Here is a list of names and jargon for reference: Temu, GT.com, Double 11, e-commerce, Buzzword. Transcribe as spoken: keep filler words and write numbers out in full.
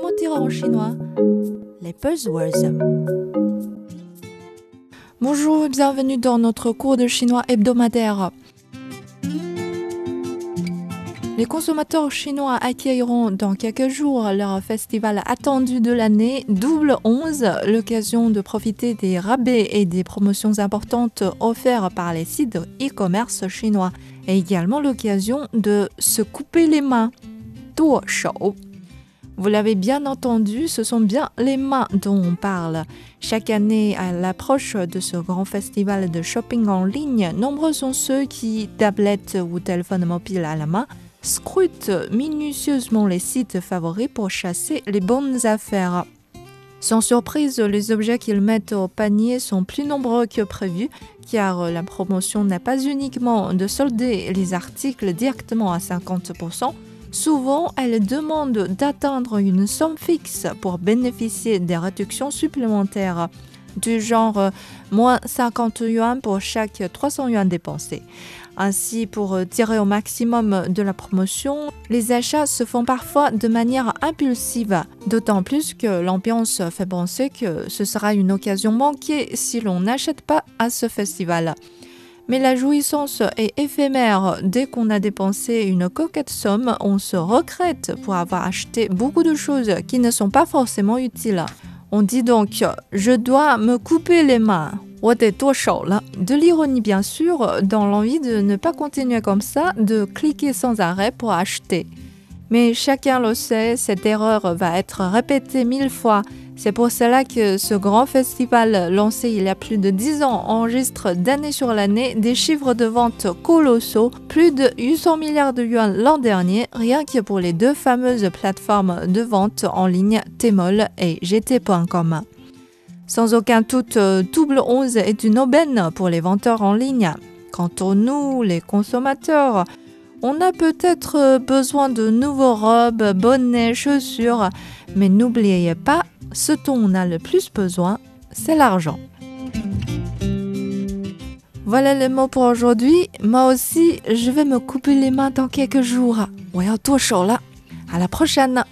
comment dire en chinois les buzzwords. Bonjour et bienvenue dans notre cours de chinois hebdomadaire. Les consommateurs chinois accueilleront dans quelques jours leur festival attendu de l'année Double onze, l'occasion de profiter des rabais et des promotions importantes offertes par les sites e-commerce chinois, et également l'occasion de se couper les mains,剁手. Vous l'avez bien entendu, ce sont bien les mains dont on parle. Chaque année, à l'approche de ce grand festival de shopping en ligne, nombreux sont ceux qui, tablettes ou téléphones mobiles à la main, scrute minutieusement les sites favoris pour chasser les bonnes affaires. Sans surprise, les objets qu'ils mettent au panier sont plus nombreux que prévu, car la promotion n'a pas uniquement de solder les articles directement à cinquante pour cent. Souvent, elle demande d'atteindre une somme fixe pour bénéficier des réductions supplémentaires, du genre moins cinquante yuans pour chaque trois cents yuans dépensés. Ainsi, pour tirer au maximum de la promotion, les achats se font parfois de manière impulsive, d'autant plus que l'ambiance fait penser que ce sera une occasion manquée si l'on n'achète pas à ce festival. Mais la jouissance est éphémère. Dès qu'on a dépensé une coquette somme, on se regrette pour avoir acheté beaucoup de choses qui ne sont pas forcément utiles. On dit donc « je dois me couper les mains ». De l'ironie bien sûr, dans l'envie de ne pas continuer comme ça, de cliquer sans arrêt pour acheter. Mais chacun le sait, cette erreur va être répétée mille fois. C'est pour cela que ce grand festival, lancé il y a plus de dix ans, enregistre d'année sur l'année des chiffres de vente colossaux, plus de huit cents milliards de yuans l'an dernier, rien que pour les deux fameuses plateformes de vente en ligne Temu et G T point com. Sans aucun doute, Double onze est une aubaine pour les vendeurs en ligne. Quant à nous, les consommateurs, on a peut-être besoin de nouveaux robes, bonnets, chaussures, mais n'oubliez pas, ce dont on a le plus besoin, c'est l'argent. Voilà les mots pour aujourd'hui. Moi aussi, je vais me couper les mains dans quelques jours. À la prochaine!